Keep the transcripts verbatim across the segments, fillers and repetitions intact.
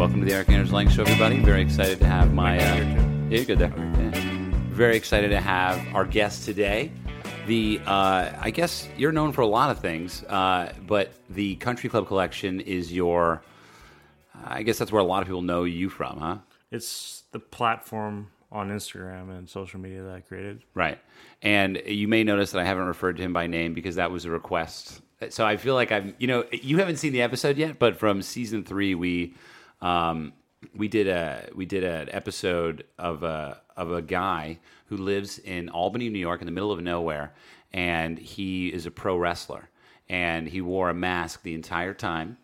Welcome to the Erik Anders Lang Show, everybody. Very excited to have my... Uh, yeah, you're good there. Yeah. Very excited to have our guest today. The uh, I guess you're known for a lot of things, uh, but the Country Club Collection is your... I guess that's where a lot of people know you from, huh? It's the platform on Instagram and social media that I created. Right. And you may notice that I haven't referred to him by name because that was a request. So I feel like I've, you know, you haven't seen the episode yet, but from season three, we, um, we did a, we did an episode of a, of a guy who lives in Albany, New York, in the middle of nowhere. And he is a pro wrestler and he wore a mask the entire time.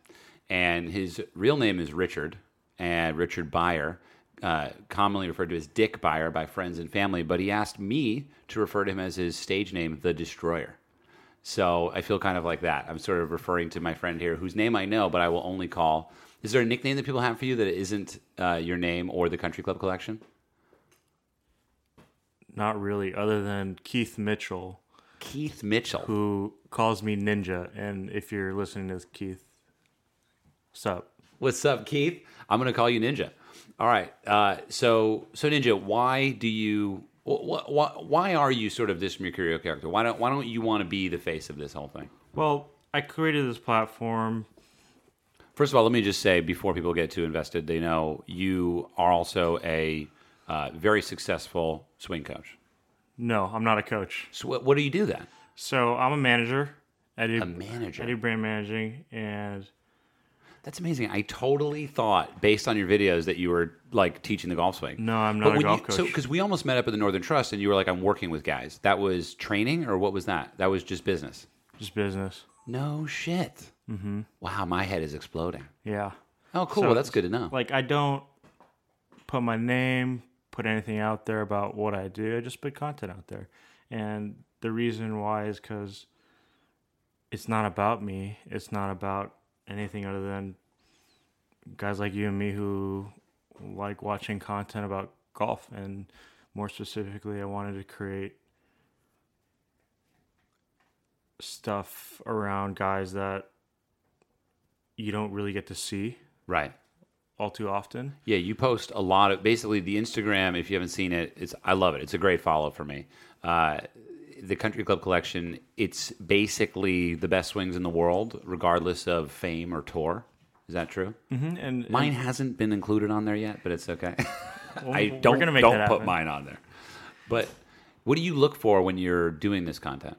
And his real name is Richard, and Richard Beyer, uh, commonly referred to as Dick Beyer by friends and family. But he asked me to refer to him as his stage name, The Destroyer. So I feel kind of like that. I'm sort of referring to my friend here, whose name I know, but I will only call. Is there a nickname that people have for you that isn't uh, your name or the Country Club Collection? Not really, other than Keith Mitchell. Keith Mitchell. Who calls me Ninja. And if you're listening to Keith, what's up? What's up, Keith? I'm going to call you Ninja. All right. Uh, so, so Ninja, why do you? Wh- wh- why are you sort of this mercurial character? Why don't Why don't you want to be the face of this whole thing? Well, I created this platform. First of all, let me just say before people get too invested, they know you are also a uh, very successful swing coach. No, I'm not a coach. So, what, what do you do then? So, I'm a manager. I do, a manager. I do brand managing and. That's amazing. I totally thought, based on your videos, that you were like teaching the golf swing. No, I'm not a golf you, coach. So, because we almost met up at the Northern Trust, and you were like, "I'm working with guys." That was training, or what was that? That was just business. Just business. No shit. Mm-hmm. Wow, my head is exploding. Yeah. Oh, cool. So, well, that's good to know. Like, I don't put my name, put anything out there about what I do. I just put content out there, and the reason why is because it's not about me. It's not about anything other than guys like you and me who like watching content about golf. And more specifically, I wanted to create stuff around guys that you don't really get to see. Right. All too often. Yeah, you post a lot of... Basically, the Instagram, if you haven't seen it, it's I love it. It's a great follow for me. Uh The Country Club Collection, it's basically the best swings in the world, regardless of fame or tour. Is that true? Mm-hmm. And mine and, hasn't been included on there yet, but it's okay. Well, I don't, we're make don't that put mine on there. But what do you look for when you're doing this content?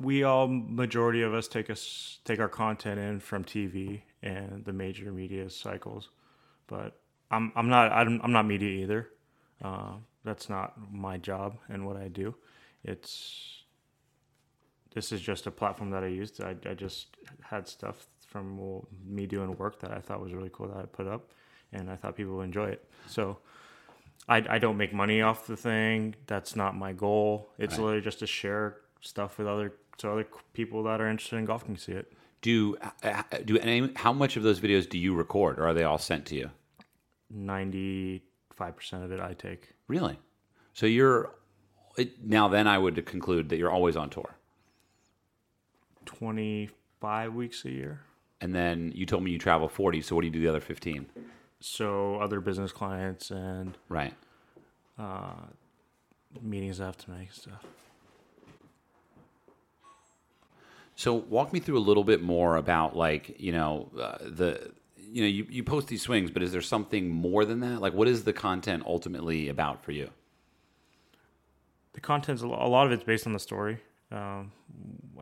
We all, majority of us, take us take our content in from T V and the major media cycles. But I'm I'm not I'm, I'm not media either. Uh, That's not my job and what I do. It's this is just a platform that I used. I, I just had stuff from me doing work that I thought was really cool that I put up, and I thought people would enjoy it. So I, I don't make money off the thing. That's not my goal. It's right. Literally just to share stuff with other so other people that are interested in golf can see it. Do do any, how much of those videos do you record, or are they all sent to you? ninety-five percent of it I take. Really? So you're it, now then I would conclude that you're always on tour. twenty-five weeks a year. And then you told me you travel forty, so what do you do the other fifteen? So other business clients and right. Uh, meetings I have to make and stuff. So walk me through a little bit more about like, you know, uh, the You know, you, you post these swings, but is there something more than that? Like, what is the content ultimately about for you? The content's a lot of it's based on the story. Um,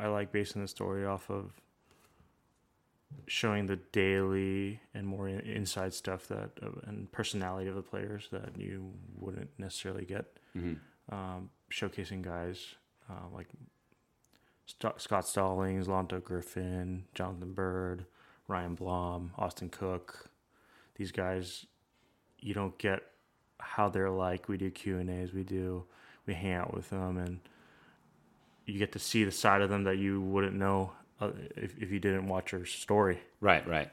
I like basing the story off of showing the daily and more inside stuff that uh, and personality of the players that you wouldn't necessarily get. Mm-hmm. Um, showcasing guys uh, like St- Scott Stallings, Lonto Griffin, Jonathan Bird, Ryan Blom, Austin Cook. These guys, you don't get how they're like. We do Q and A's, we do, we hang out with them, and you get to see the side of them that you wouldn't know if, if you didn't watch your story. Right, right.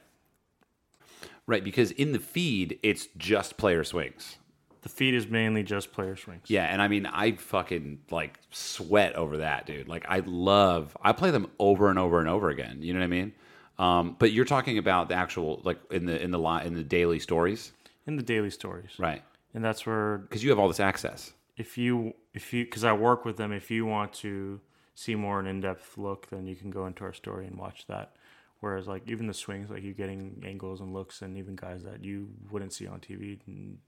Right, because in the feed, it's just player swings. The feed is mainly just player swings. Yeah, and I mean, I fucking, like, sweat over that, dude. Like, I love, I play them over and over and over again. You know what I mean? Um, but you're talking about the actual, like in the in the in the daily stories, in the daily stories, right? And that's where, because you have all this access. If you if you because I work with them, if you want to see more an in depth look, then you can go into our story and watch that. Whereas like even the swings, like you're getting angles and looks, and even guys that you wouldn't see on T V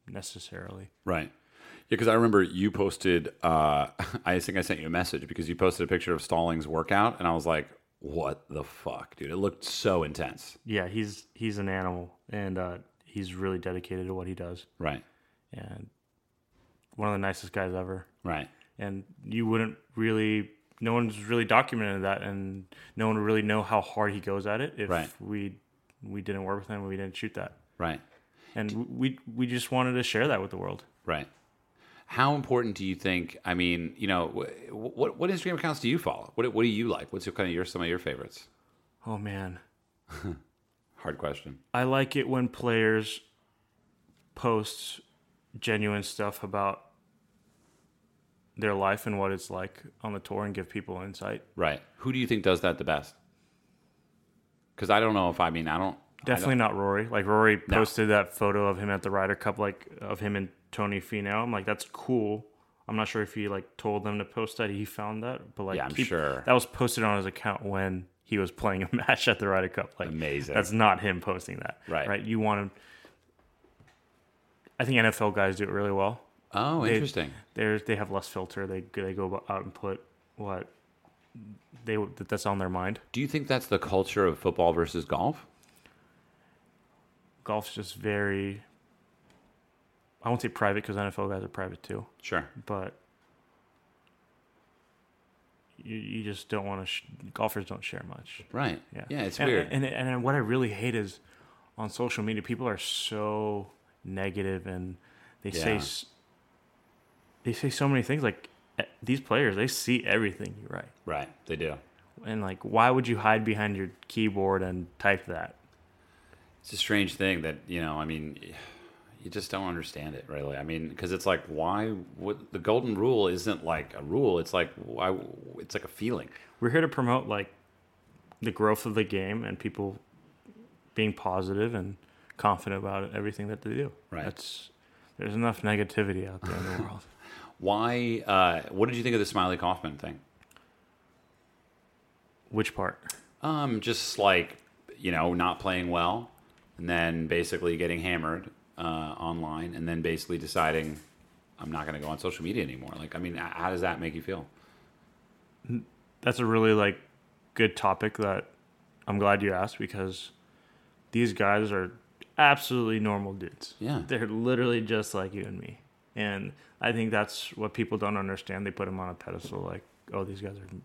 necessarily, right? Yeah, because I remember you posted. Uh, I think I sent you a message because you posted a picture of Stallings' workout, and I was like, what the fuck, dude? It looked so intense. Yeah, he's he's an animal, and uh, he's really dedicated to what he does. Right. And one of the nicest guys ever. Right. And you wouldn't really, no one's really documented that, and no one would really know how hard he goes at it if right. we we didn't work with him and we didn't shoot that. Right. And we we just wanted to share that with the world. Right. How important do you think? I mean, you know, what what Instagram accounts do you follow? What what do you like? What's your kind of your some of your favorites? Oh man, hard question. I like it when players post genuine stuff about their life and what it's like on the tour and give people insight. Right. Who do you think does that the best? Because I don't know if I mean I don't definitely I don't, not Rory. Like Rory posted no. that photo of him at the Ryder Cup, like of him and Tony Finau. I'm like, that's cool. I'm not sure if he like told them to post that. He found that, but like, yeah, I'm he, sure that was posted on his account when he was playing a match at the Ryder Cup. Like, amazing. That's not him posting that, right? Right. You want to? I think N F L guys do it really well. Oh, they, interesting. They they have less filter. They they go out and put what they that's on their mind. Do you think that's the culture of football versus golf? Golf's just very. I won't say private because N F L guys are private too. Sure. But you, you just don't want to... Sh- golfers don't share much. Right. Yeah, yeah it's and, weird. And, and and what I really hate is on social media, people are so negative and they yeah. say they say so many things. Like these players, they see everything you write. Right. They do. And like, why would you hide behind your keyboard and type that? It's a strange thing that, you know, I mean... You just don't understand it, really. I mean, because it's like, why would the golden rule isn't like a rule? It's like, why? It's like a feeling. We're here to promote like the growth of the game and people being positive and confident about everything that they do. Right. That's there's enough negativity out there in the world. Why? Uh, what did you think of the Smiley Kaufman thing? Which part? Um, just like you know, not playing well, and then basically getting hammered. Uh, online and then basically deciding I'm not going to go on social media anymore. Like, I mean, how does that make you feel? That's a really like good topic that I'm glad you asked because these guys are absolutely normal dudes. Yeah. They're literally just like you and me. And I think that's what people don't understand. They put them on a pedestal like, oh, these guys are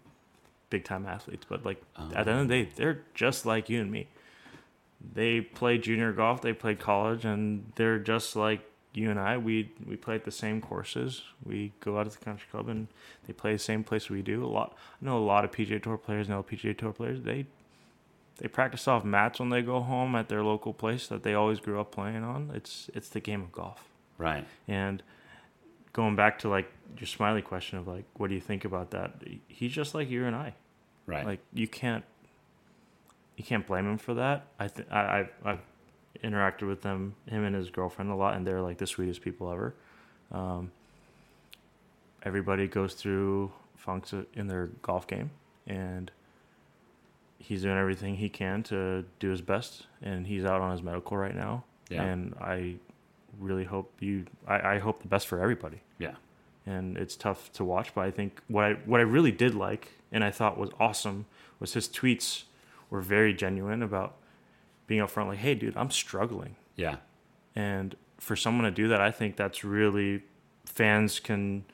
big time athletes. But like um, at the end of the day, they're just like you and me. They play junior golf, they play college, and they're just like you and I. We we play at the same courses. We go out to the country club, and they play the same place we do. A lot, I know a lot of P G A Tour players and L P G A Tour players. They they practice off mats when they go home at their local place that they always grew up playing on. It's it's the game of golf. Right. And going back to like your Smiley question of like, what do you think about that? He's just like you and I. Right. Like you can't. You can't blame him for that. I th- I I I've interacted with them, him and his girlfriend a lot, and they're like the sweetest people ever. Um, everybody goes through funks in their golf game, and he's doing everything he can to do his best. And he's out on his medical right now. Yeah. And I really hope you. I, I hope the best for everybody. Yeah. And it's tough to watch, but I think what I what I really did like, and I thought was awesome, was his tweets. We're very genuine about being upfront, like, hey, dude, I'm struggling. Yeah. And for someone to do that, I think that's really, fans can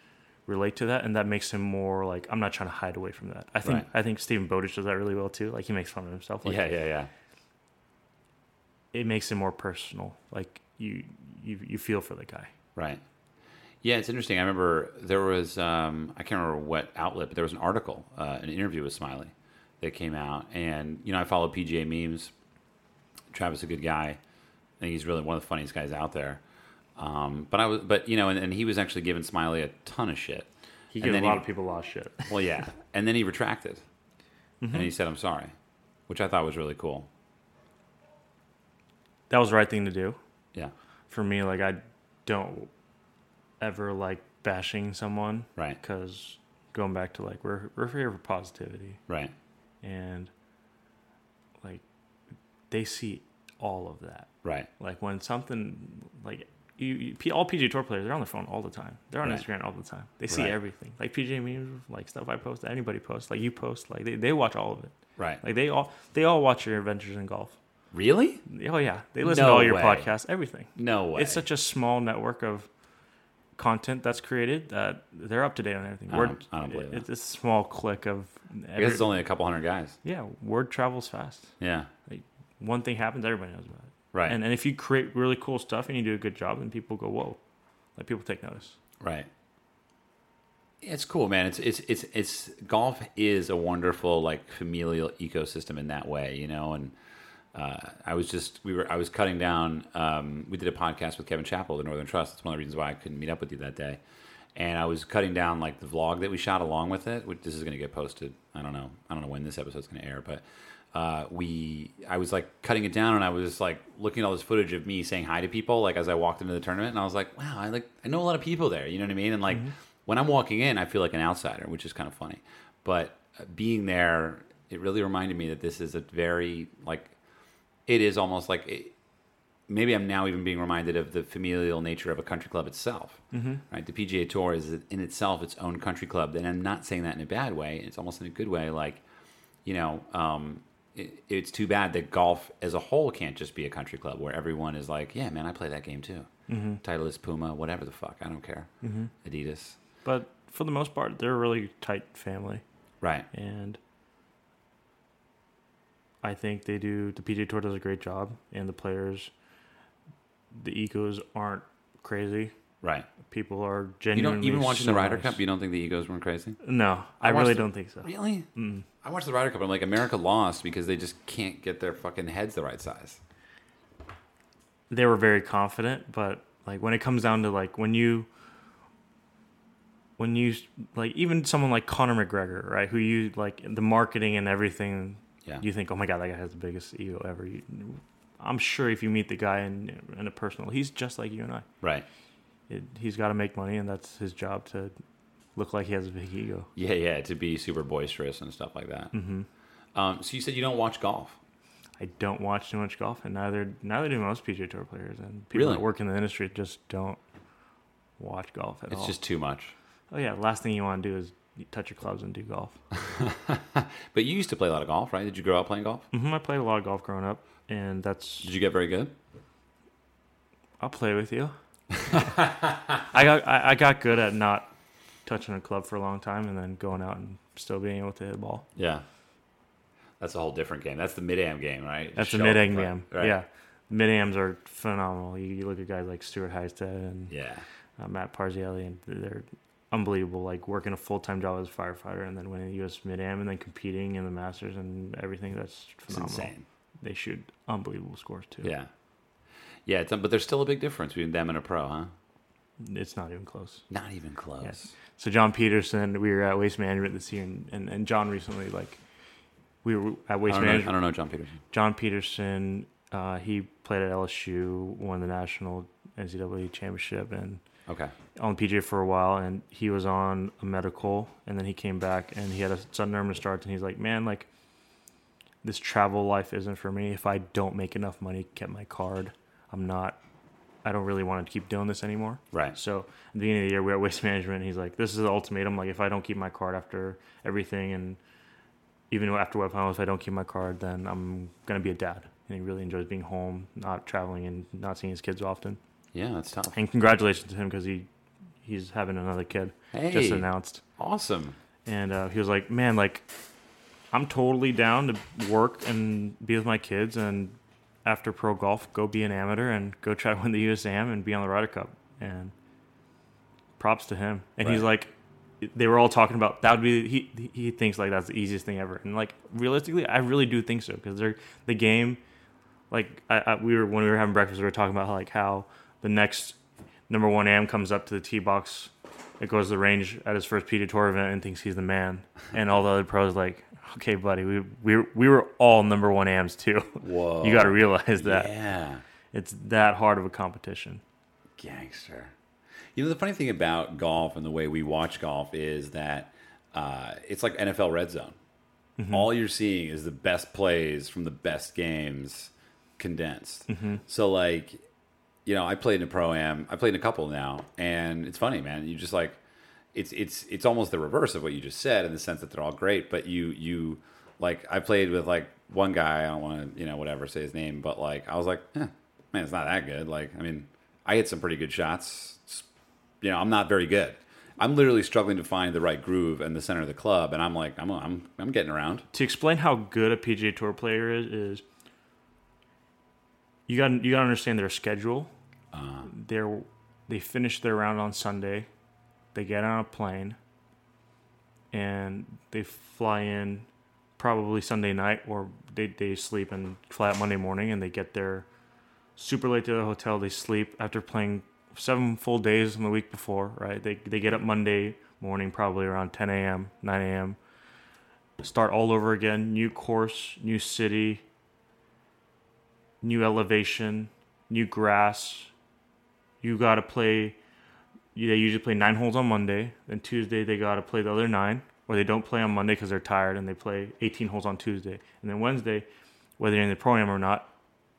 relate to that, and that makes him more like, I'm not trying to hide away from that. I think right. I think Stephen Boutish does that really well, too. Like, he makes fun of himself. Like, yeah, yeah, yeah. It makes him more personal. Like, you, you, you feel for the guy. Right. Yeah, it's interesting. I remember there was, um, I can't remember what outlet, but there was an article, uh, an interview with Smiley. That came out, and you know I follow P G A memes. Travis is a good guy. I think he's really one of the funniest guys out there. Um, but I was, but you know, and, and he was actually giving Smiley a ton of shit. He gave a lot he, of people a lot of shit. Well, yeah, and then he retracted, mm-hmm. and he said, "I'm sorry," which I thought was really cool. that was the right thing to do. Yeah. For me, like, I don't ever like bashing someone. Right. Because going back to, like, we're, we're here for positivity. Right. And, like, they see all of that. Right. Like, when something, like, you, you all P G A Tour players, they're on their phone all the time. They're on right. Instagram all the time. They see right. everything. Like, P G A memes, like, stuff I post, anybody posts, like, you post, like, they, they watch all of it. Right. Like, they all they all watch your adventures in golf. Really? Oh, yeah. They listen no to all your way. podcasts, everything. No way. It's such a small network of content that's created that they're up to date on everything. I word, don't, I don't believe it, that. It's a small click of... Every, I guess it's only a couple hundred guys. Yeah. Word travels fast. Yeah. Like, one thing happens, everybody knows about it. Right. And, and if you create really cool stuff and you do a good job, then people go, whoa. Like, people take notice. Right. It's cool, man. It's, it's, it's, it's... Golf is a wonderful, like, familial ecosystem in that way, you know, and... Uh, I was just, we were, I was cutting down, um, we did a podcast with Kevin Chappell, the Northern Trust. It's one of the reasons why I couldn't meet up with you that day. And I was cutting down like the vlog that we shot along with it, which this is going to get posted. I don't know. I don't know when this episode's going to air, but, uh, we, I was like cutting it down and I was like looking at all this footage of me saying hi to people, like as I walked into the tournament and I was like, wow, I like, I know a lot of people there, you know what I mean? And like, mm-hmm. when I'm walking in, I feel like an outsider, which is kind of funny, but being there, it really reminded me that this is a very like, it is almost like it, maybe I'm now even being reminded of the familial nature of a country club itself, mm-hmm. right? The P G A Tour is in itself its own country club, and I'm not saying that in a bad way. It's almost in a good way. Like, you know, um, it, it's too bad that golf as a whole can't just be a country club where everyone is like, yeah, man, I play that game too. Mm-hmm. Titleist, Puma, whatever the fuck, I don't care. Mm-hmm. Adidas. But for the most part, they're a really tight family, right? And I think they do, the P G A Tour does a great job, and the players, the egos aren't crazy. Right. People are genuinely. You don't even watching so the Ryder nice. Cup, you don't think the egos weren't crazy? No, I, I really the, don't think so. Really? Mm. I watched the Ryder Cup, and I'm like, America lost because they just can't get their fucking heads the right size. They were very confident, but like when it comes down to like when you, when you, like even someone like Conor McGregor, right, who you like the marketing and everything. Yeah. You think, oh my God, that guy has the biggest ego ever. You, I'm sure if you meet the guy in in a personal, he's just like you and I. Right. It, he's got to make money, and that's his job to look like he has a big ego. Yeah, yeah, to be super boisterous and stuff like that. Mm-hmm. Um, so you said you don't watch golf. I don't watch too much golf, and neither neither do most P G A Tour players. And people really? that work in the industry just don't watch golf at it's all. It's just too much. Oh yeah, last thing you want to do is you touch your clubs and do golf. But you used to play a lot of golf, right? Did you grow up playing golf? Mm-hmm. I played a lot of golf growing up, and that's... Did you get very good? I'll play with you. I got I, I got good at not touching a club for a long time and then going out and still being able to hit a ball. Yeah. That's a whole different game. That's the mid-am game, right? That's the mid-am game, right? Yeah. Mid-ams are phenomenal. You, you look at guys like Stuart Hystad and yeah. uh, Matt Parziale, and they're... unbelievable, like working a full-time job as a firefighter and then winning the U S Mid-Am and then competing in the Masters and everything. That's phenomenal. It's insane. They shoot unbelievable scores too. Yeah. Yeah, it's, but there's still a big difference between them and a pro, huh? It's not even close. Not even close. Yeah. So John Peterson, we were at Waste Management this year, and, and, and John recently, like, we were at Waste I Management. Know, I don't know John Peterson. John Peterson, uh, he played at L S U, won the national N C double A championship, and okay. on P G A for a while, and he was on a medical, and then he came back, and he had a sudden nerve start, and he's like, man, like, this travel life isn't for me. If I don't make enough money to get my card, I'm not, I don't really want to keep doing this anymore. Right. So at the beginning of the year, we were at Waste Management, and he's like, this is the ultimatum. Like, if I don't keep my card after everything, and even after Web Finals, if I don't keep my card, then I'm going to be a dad. And he really enjoys being home, not traveling, and not seeing his kids often. Yeah, that's tough. And congratulations to him because he, he's having another kid. Hey, just announced. Awesome. And uh, he was like, man, like, I'm totally down to work and be with my kids and after pro golf, go be an amateur and go try to win the U S A M and be on the Ryder Cup. And props to him. And right. he's like, they were all talking about that would be, he he thinks like that's the easiest thing ever. And like, realistically, I really do think so because they're the game, like, I, I, we were, when we were having breakfast, we were talking about like how, the next number one am comes up to the tee box. It goes to the range at his first P G A Tour event and thinks he's the man. And all the other pros are like, okay, buddy, we we we were all number one ams too. Whoa, you got to realize that. Yeah, it's that hard of a competition. Gangster. You know, the funny thing about golf and the way we watch golf is that uh, it's like N F L Red Zone. Mm-hmm. All you're seeing is the best plays from the best games condensed. Mm-hmm. So, like, you know, I played in a pro-am. I played in a couple now. And it's funny, man. You just, like, it's it's it's almost the reverse of what you just said in the sense that they're all great. But you, you like, I played with, like, one guy. I don't want to, you know, whatever, say his name. But, like, I was like, eh, man, it's not that good. Like, I mean, I hit some pretty good shots. It's, you know, I'm not very good. I'm literally struggling to find the right groove and the center of the club, and I'm like, I'm I'm I'm getting around. To explain how good a P G A Tour player is, is you got you got to understand their schedule. Uh, they they finish their round on Sunday, they get on a plane, and they fly in probably Sunday night, or they they sleep and fly out Monday morning, and they get there super late to the hotel. They sleep after playing seven full days from the week before, right? They they get up Monday morning, probably around ten a.m., nine a.m., start all over again, new course, new city, new elevation, new grass. You got to play, they usually play nine holes on Monday. Then Tuesday, they got to play the other nine, or they don't play on Monday because they're tired, and they play eighteen holes on Tuesday. And then Wednesday, whether you're in the program or not,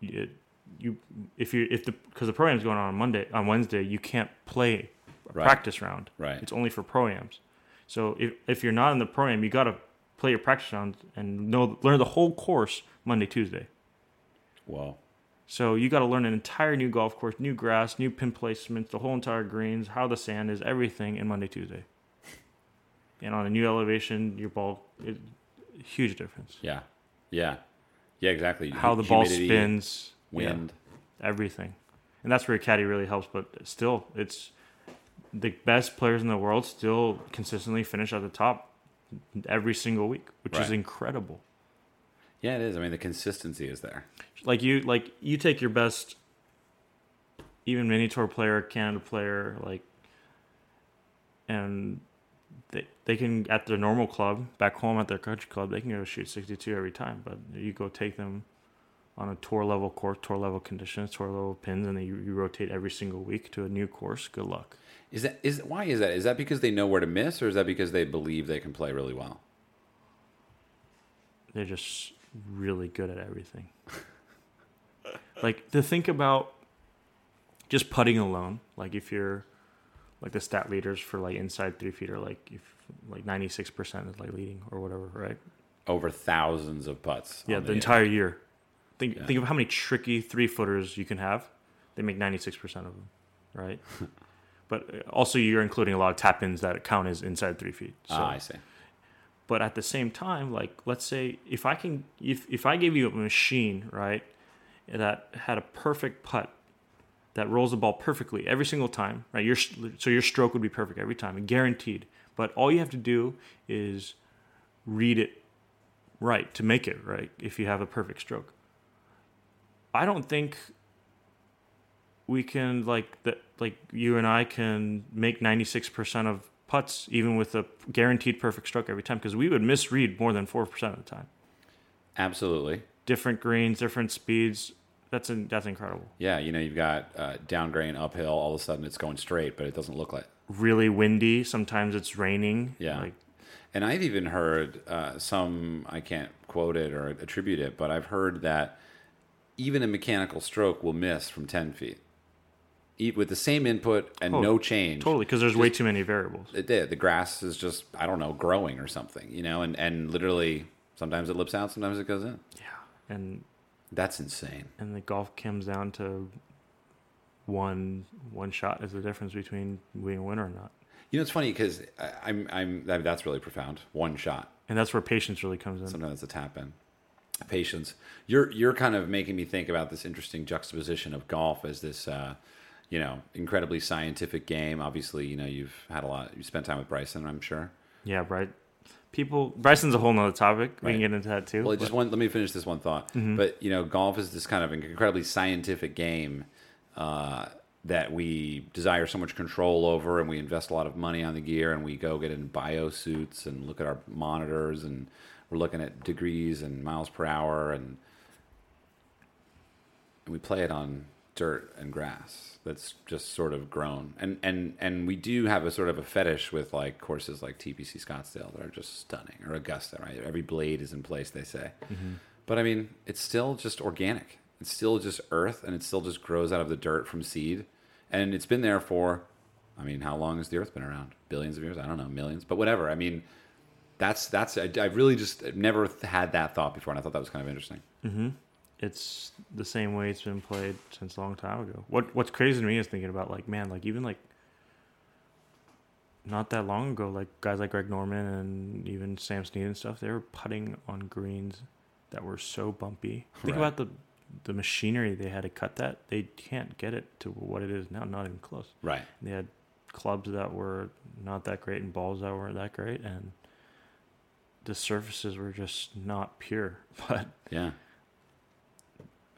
it, You, if you, if the, because the pro-am's going on on Monday, on Wednesday, you can't play a right. practice round. Right. It's only for pro-ams. So if if you're not in the pro-am, you got to play your practice round and know learn the whole course Monday, Tuesday. Wow. So you got to learn an entire new golf course, new grass, new pin placements, the whole entire greens, how the sand is, everything in Monday, Tuesday. And on a new elevation, your ball, it, huge difference. Yeah, yeah, yeah, exactly. How the humidity. Ball spins. Wind, yeah, everything. And that's where caddy really helps. But still, it's the best players in the world still consistently finish at the top every single week, which right. is incredible. Yeah, it is. I mean, the consistency is there. Like you, like you take your best, even mini tour player, Canada player, like, and they they can at their normal club back home at their country club, they can go shoot sixty-two every time. But you go take them on a tour level course, tour level conditions, tour level pins, and then you, you rotate every single week to a new course. Good luck. Is that is why is that? Is that because they know where to miss, or is that because they believe they can play really well? They're just really good at everything. Like to think about just putting alone. Like if you're like the stat leaders for like inside three feet are like if like ninety six percent is like leading or whatever, right? Over thousands of putts. Yeah, the, the entire end. year. Think yeah. think of how many tricky three-footers you can have. They make ninety-six percent of them, right? But also you're including a lot of tap-ins that count as inside three feet. So. Ah, I see. But at the same time, like let's say if I can, if, if I gave you a machine, right, that had a perfect putt that rolls the ball perfectly every single time, right? Your so your stroke would be perfect every time, and guaranteed. But all you have to do is read it right to make it right if you have a perfect stroke. I don't think we can like that. Like you and I can make ninety-six percent of putts, even with a guaranteed perfect stroke every time, because we would misread more than four percent of the time. Absolutely. Different greens, different speeds. That's in, that's incredible. Yeah, you know, you've got uh, down grain, uphill. All of a sudden, it's going straight, but it doesn't look like. Really windy. Sometimes it's raining. Yeah. Like, and I've even heard uh, some. I can't quote it or attribute it, but I've heard that. Even a mechanical stroke will miss from ten feet. Eat with the same input and oh, no change. Totally, because there's just, way too many variables. It did. The grass is just, I don't know, growing or something, you know, and, and literally sometimes it lips out, sometimes it goes in. Yeah. And that's insane. And the golf comes down to one one shot is the difference between being a winner or not. You know, it's funny because I'm, I'm, that's really profound. One shot. And that's where patience really comes in. Sometimes it's a tap in. Patience. You're you're kind of making me think about this interesting juxtaposition of golf as this, uh, you know, incredibly scientific game. Obviously, you know, you've had a lot. You spent time with Bryson, I'm sure. Yeah, right. People. Bryson's a whole nother topic. Right. We can get into that too. Well, but... just one. Let me finish this one thought. Mm-hmm. But you know, golf is this kind of incredibly scientific game uh, that we desire so much control over, and we invest a lot of money on the gear, and we go get in bio suits and look at our monitors and. We're looking at degrees and miles per hour, and we play it on dirt and grass that's just sort of grown. And and and we do have a sort of a fetish with like courses like T P C Scottsdale that are just stunning, or Augusta, right? Every blade is in place, they say. Mm-hmm. But I mean, it's still just organic. It's still just earth, and it still just grows out of the dirt from seed. And it's been there for, I mean, how long has the earth been around? Billions of years? I don't know, millions, but whatever. I mean, that's, that's, I, I really just never had that thought before, and I thought that was kind of interesting. Mm-hmm. It's the same way it's been played since a long time ago. What What's crazy to me is thinking about, like, man, like, even, like, not that long ago, like, guys like Greg Norman and even Sam Snead and stuff, they were putting on greens that were so bumpy. Think right. about the the machinery they had to cut that. They can't get it to what it is now, not even close. Right. They had clubs that were not that great and balls that weren't that great, and the surfaces were just not pure. But yeah.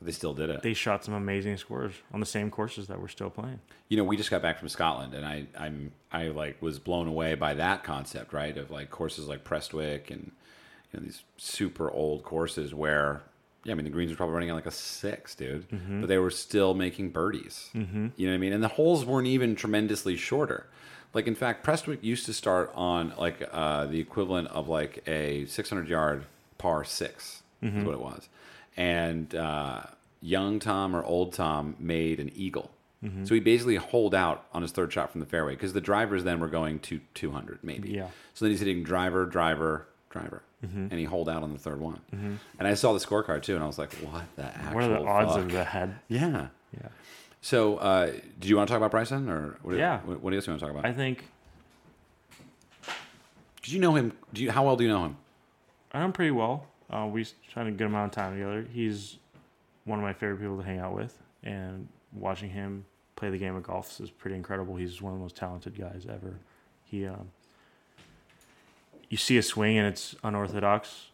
They still did it. They shot some amazing scores on the same courses that we're still playing. You know, we just got back from Scotland, and I, I'm, I like was blown away by that concept, right? Of like courses like Prestwick and you know these super old courses where, yeah, I mean the greens were probably running on like a six, dude, mm-hmm. but they were still making birdies. Mm-hmm. You know what I mean? And the holes weren't even tremendously shorter. Like in fact, Prestwick used to start on like uh, the equivalent of like a six hundred yard par six. Mm-hmm. Is what it was. And uh, young Tom or old Tom made an eagle. Mm-hmm. So he basically holed out on his third shot from the fairway because the drivers then were going to two hundred maybe. Yeah. So then he's hitting driver, driver, driver. Mm-hmm. And he holed out on the third one. Mm-hmm. And I saw the scorecard too, and I was like, what the actual What are the odds fuck? Of that? Yeah. Yeah. So uh, do you want to talk about Bryson? Or what, yeah. what, what else do you want to talk about? I think. Did you know him? Do you, how well do you know him? I know him pretty well. Uh, we spent a good amount of time together. He's one of my favorite people to hang out with, and watching him play the game of golf is pretty incredible. He's one of the most talented guys ever. He, um, you see a swing, and it's unorthodox.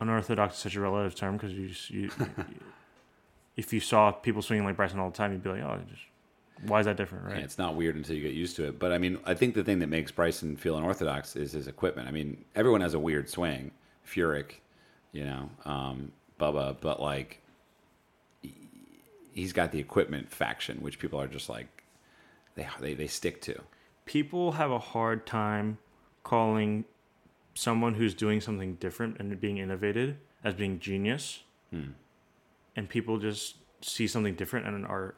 Unorthodox is such a relative term because you, you if you saw people swinging like Bryson all the time, you'd be like, oh, just, why is that different, right? Yeah, it's not weird until you get used to it. But, I mean, I think the thing that makes Bryson feel unorthodox is his equipment. I mean, everyone has a weird swing. Furyk, you know, um, Bubba, but like he's got the equipment faction, which people are just like they they they stick to. People have a hard time calling someone who's doing something different and being innovative as being genius, hmm. and people just see something different and are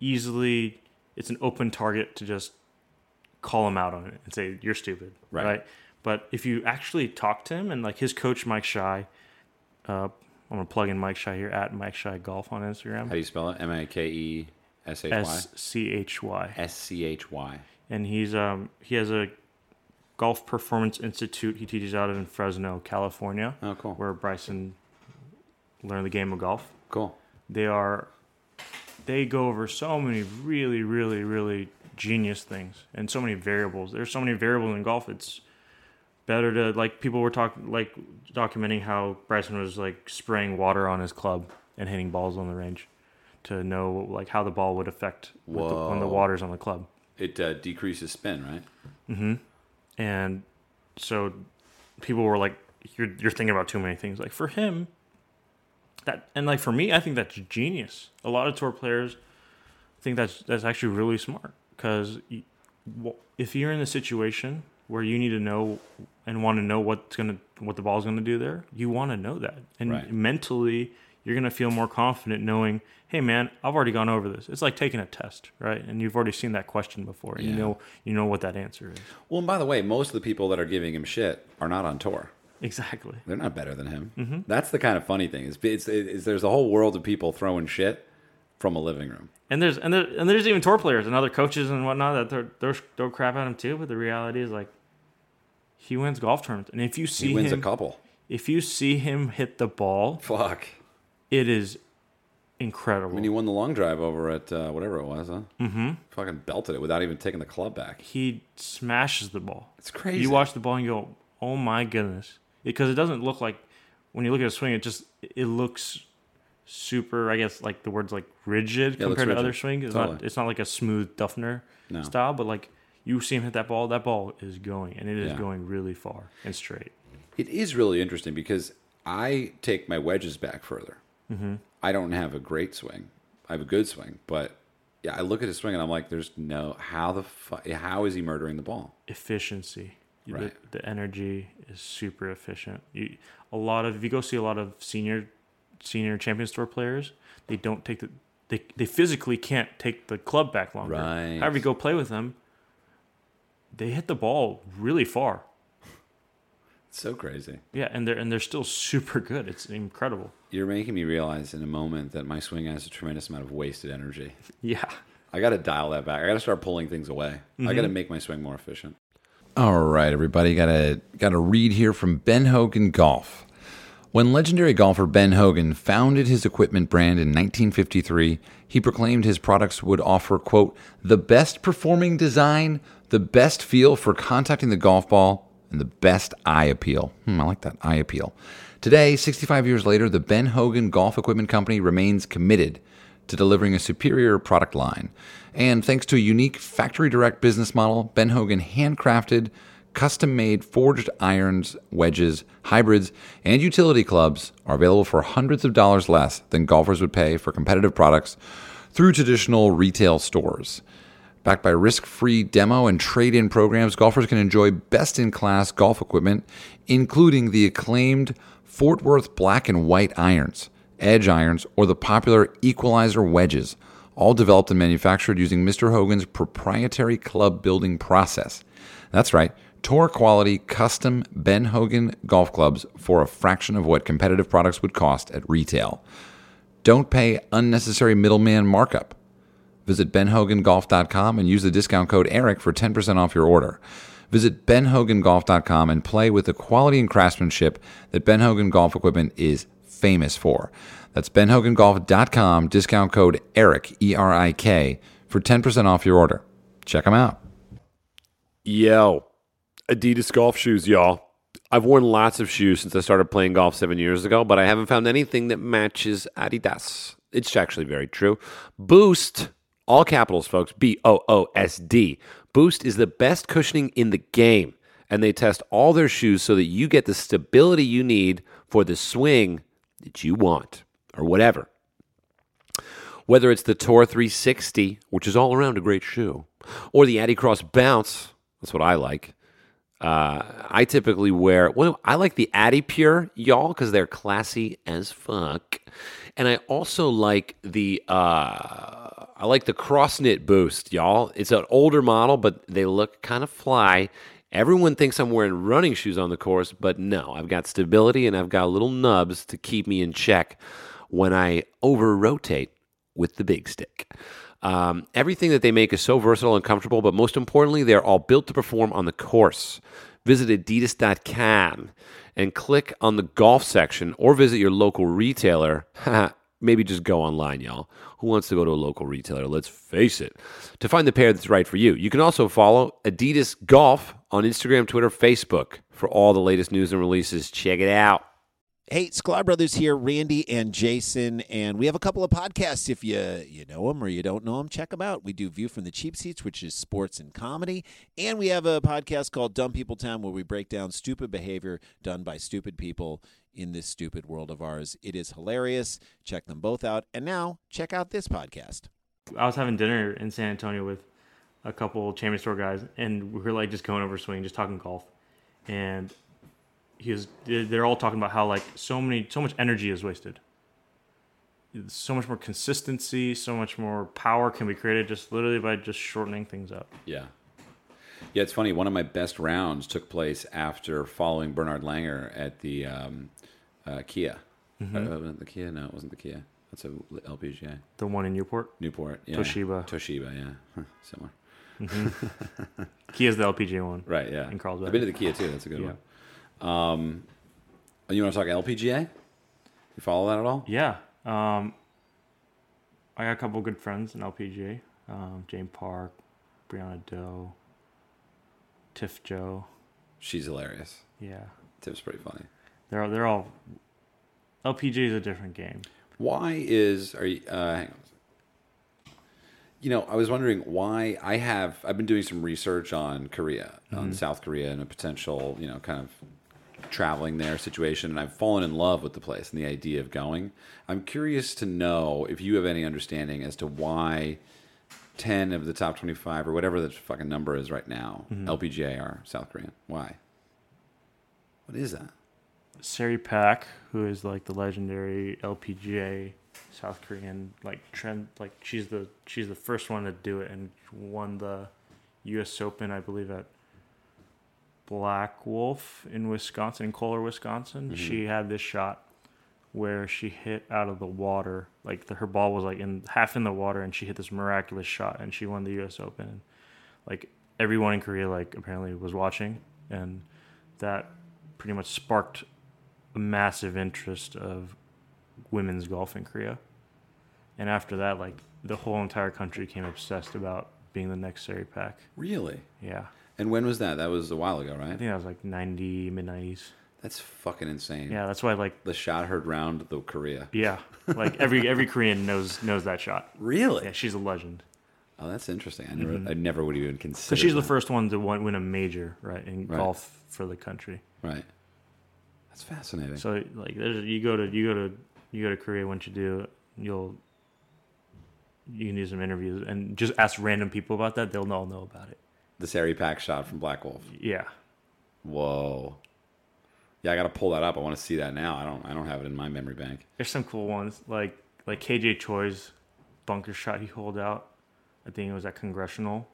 easily it's an open target to just call them out on it and say you're stupid, right? right? But if you actually talk to him and like his coach, Mike Schy, uh, I'm going to plug in Mike Schy here at Mike Schy Golf on Instagram. How do you spell it? M I K E S H Y? S C H Y. S C H Y. And he's um he has a golf performance institute he teaches out of in Fresno, California. Oh, cool. Where Bryson learned the game of golf. Cool. They are, they go over so many really, really, really genius things and so many variables. There's so many variables in golf. It's better to, like, people were talking, like, documenting how Bryson was, like, spraying water on his club and hitting balls on the range to know, like, how the ball would affect with the, when the water's on the club. It uh, decreases spin, right? Mm-hmm. And so people were like, you're you're thinking about too many things. Like, for him, that, and, like, for me, I think that's genius. A lot of tour players think that's, that's actually really smart because if you're in the situation where you need to know and want to know what's gonna what the ball's gonna do there, you want to know that, and right. mentally you're gonna feel more confident knowing, hey man, I've already gone over this. It's like taking a test, right? And you've already seen that question before. And yeah. You know you know what that answer is. Well, and by the way, most of the people that are giving him shit are not on tour. Exactly, they're not better than him. Mm-hmm. That's the kind of funny thing is it's, it's there's a whole world of people throwing shit from a living room. And there's and there, and there's even tour players and other coaches and whatnot that they're they're throw crap at him too. But the reality is like. He wins golf tournaments, and if you see he wins him, a couple. If you see him hit the ball, fuck, it is incredible. I mean, he won the long drive over at uh, whatever it was, huh? Mm-hmm. Fucking belted it without even taking the club back. He smashes the ball. It's crazy. You watch the ball and you go, "Oh my goodness!" Because it doesn't look like when you look at a swing, it just it looks super. I guess like the words like rigid yeah, compared rigid. to other swings. It's totally. not. It's not like a smooth Duffner no. style, but like. You see him hit that ball, that ball is going, and it is yeah. going really far and straight. It is really interesting because I take my wedges back further. Mm-hmm. I don't have a great swing. I have a good swing, but yeah, I look at his swing and I'm like, there's no how the fu- how is he murdering the ball? Efficiency. Right. The, the energy is super efficient. You, a lot of if you go see a lot of senior senior Champions Tour players, they don't take the they they physically can't take the club back longer. Right. However, you go play with them, they hit the ball really far. It's so crazy. Yeah, and they're and they're still super good. It's incredible. You're making me realize in a moment that my swing has a tremendous amount of wasted energy. Yeah. I got to dial that back. I got to start pulling things away. Mm-hmm. I got to make my swing more efficient. All right, everybody. Got a, got a read here from Ben Hogan Golf. When legendary golfer Ben Hogan founded his equipment brand in nineteen fifty-three, he proclaimed his products would offer, quote, the best performing design, the best feel for contacting the golf ball, and the best eye appeal. Hmm, I like that eye appeal. Today, sixty-five years later, the Ben Hogan Golf Equipment Company remains committed to delivering a superior product line. And thanks to a unique factory-direct business model, Ben Hogan handcrafted, custom-made forged irons, wedges, hybrids, and utility clubs are available for hundreds of dollars less than golfers would pay for competitive products through traditional retail stores. Backed by risk-free demo and trade-in programs, golfers can enjoy best-in-class golf equipment, including the acclaimed Fort Worth black and white irons, edge irons, or the popular equalizer wedges, all developed and manufactured using Mister Hogan's proprietary club building process. That's right, tour quality custom Ben Hogan golf clubs for a fraction of what competitive products would cost at retail. Don't pay unnecessary middleman markup. Visit ben hogan golf dot com and use the discount code ERIC for ten percent off your order. Visit ben hogan golf dot com and play with the quality and craftsmanship that Ben Hogan Golf Equipment is famous for. That's ben hogan golf dot com, discount code ERIC, E R I K, for ten percent off your order. Check them out. Yo, Adidas golf shoes, y'all. I've worn lots of shoes since I started playing golf seven years ago, but I haven't found anything that matches Adidas. It's actually very true. Boost, all capitals, folks, B O O S D. Boost is the best cushioning in the game, and they test all their shoes so that you get the stability you need for the swing that you want, or whatever. Whether it's the Tour three sixty, which is all around a great shoe, or the Adicross Bounce, that's what I like. Uh, I typically wear, well, I like the Adipure, y'all, because they're classy as fuck. And I also like the, uh, I like the Crossknit Boost, y'all. It's an older model, but they look kind of fly. Everyone thinks I'm wearing running shoes on the course, but no, I've got stability and I've got little nubs to keep me in check when I over-rotate with the big stick. Um, everything that they make is so versatile and comfortable, but most importantly, they're all built to perform on the course. Visit adidas dot com and click on the golf section or visit your local retailer. Maybe just go online, y'all. Who wants to go to a local retailer? Let's face it. To find the pair that's right for you. You can also follow Adidas Golf on Instagram, Twitter, Facebook for all the latest news and releases. Check it out. Hey, Sklar Brothers here, Randy and Jason, and we have a couple of podcasts. If you you know them or you don't know them, check them out. We do View from the Cheap Seats, which is sports and comedy, and we have a podcast called Dumb People Town where we break down stupid behavior done by stupid people in this stupid world of ours. It is hilarious. Check them both out, and now check out this podcast. I was having dinner in San Antonio with a couple Champions Tour guys, and we were like just going over swing, just talking golf, and He was, they're all talking about how like so many, so much energy is wasted. So much more consistency, so much more power can be created just literally by just shortening things up. Yeah, yeah. It's funny. One of my best rounds took place after following Bernard Langer at the um, uh, Kia. Mm-hmm. Uh, wasn't it the Kia? No, it wasn't the Kia. That's a L P G A. The one in Newport. Newport. Yeah. Toshiba. Toshiba. Yeah, huh, similar. Mm-hmm. Kia's the L P G A one. Right. Yeah. In Carlsbad. I've been to the Kia too. That's a good yeah. one. Um, you want to talk L P G A? You follow that at all? Yeah. Um, I got a couple of good friends in L P G A. Um, Jane Park, Brianna Doe, Tiff Joe. She's hilarious. Yeah. Tiff's pretty funny. They're they're all L P G A is a different game. Why is are you? Uh, hang on. You know, I was wondering why I have. I've been doing some research on Korea, mm-hmm. on South Korea, and a potential, you know, kind of traveling there situation, and I've fallen in love with the place and the idea of going. I'm curious to know if you have any understanding as to why ten of the top twenty-five or whatever the fucking number is right now, mm-hmm. L P G A are South Korean. Why? What is that? Se Ri Pak, who is like the legendary L P G A South Korean, like trend, like she's the she's the first one to do it and won the U S Open, I believe, at Black Wolf in Wisconsin, in Kohler, Wisconsin. Mm-hmm. She had this shot where she hit out of the water, like the, her ball was like in half in the water, and she hit this miraculous shot, and she won the U S Open. And, like everyone in Korea, like apparently was watching, and that pretty much sparked a massive interest of women's golf in Korea. And after that, like the whole entire country became obsessed about being the next Se Ri Pak. Really? Yeah. And when was that? That was a while ago, right? I think that was like ninety, mid nineties. That's fucking insane. Yeah, that's why like the shot heard round the Korea. Yeah, like every every Korean knows knows that shot. Really? Yeah, she's a legend. Oh, that's interesting. I never mm-hmm. I never would even consider. Because she's that. the first one to win a major, right, in right. golf for the country. Right. That's fascinating. So like, there's you go to you go to you go to Korea. Once you do, you'll you can do some interviews and just ask random people about that. They'll all know about it. The Se Ri Pak shot from Black Wolf. Yeah. Whoa. Yeah, I gotta pull that up. I want to see that now. I don't. I don't have it in my memory bank. There's some cool ones, like like K J Choi's bunker shot he holed out. I think it was at Congressional,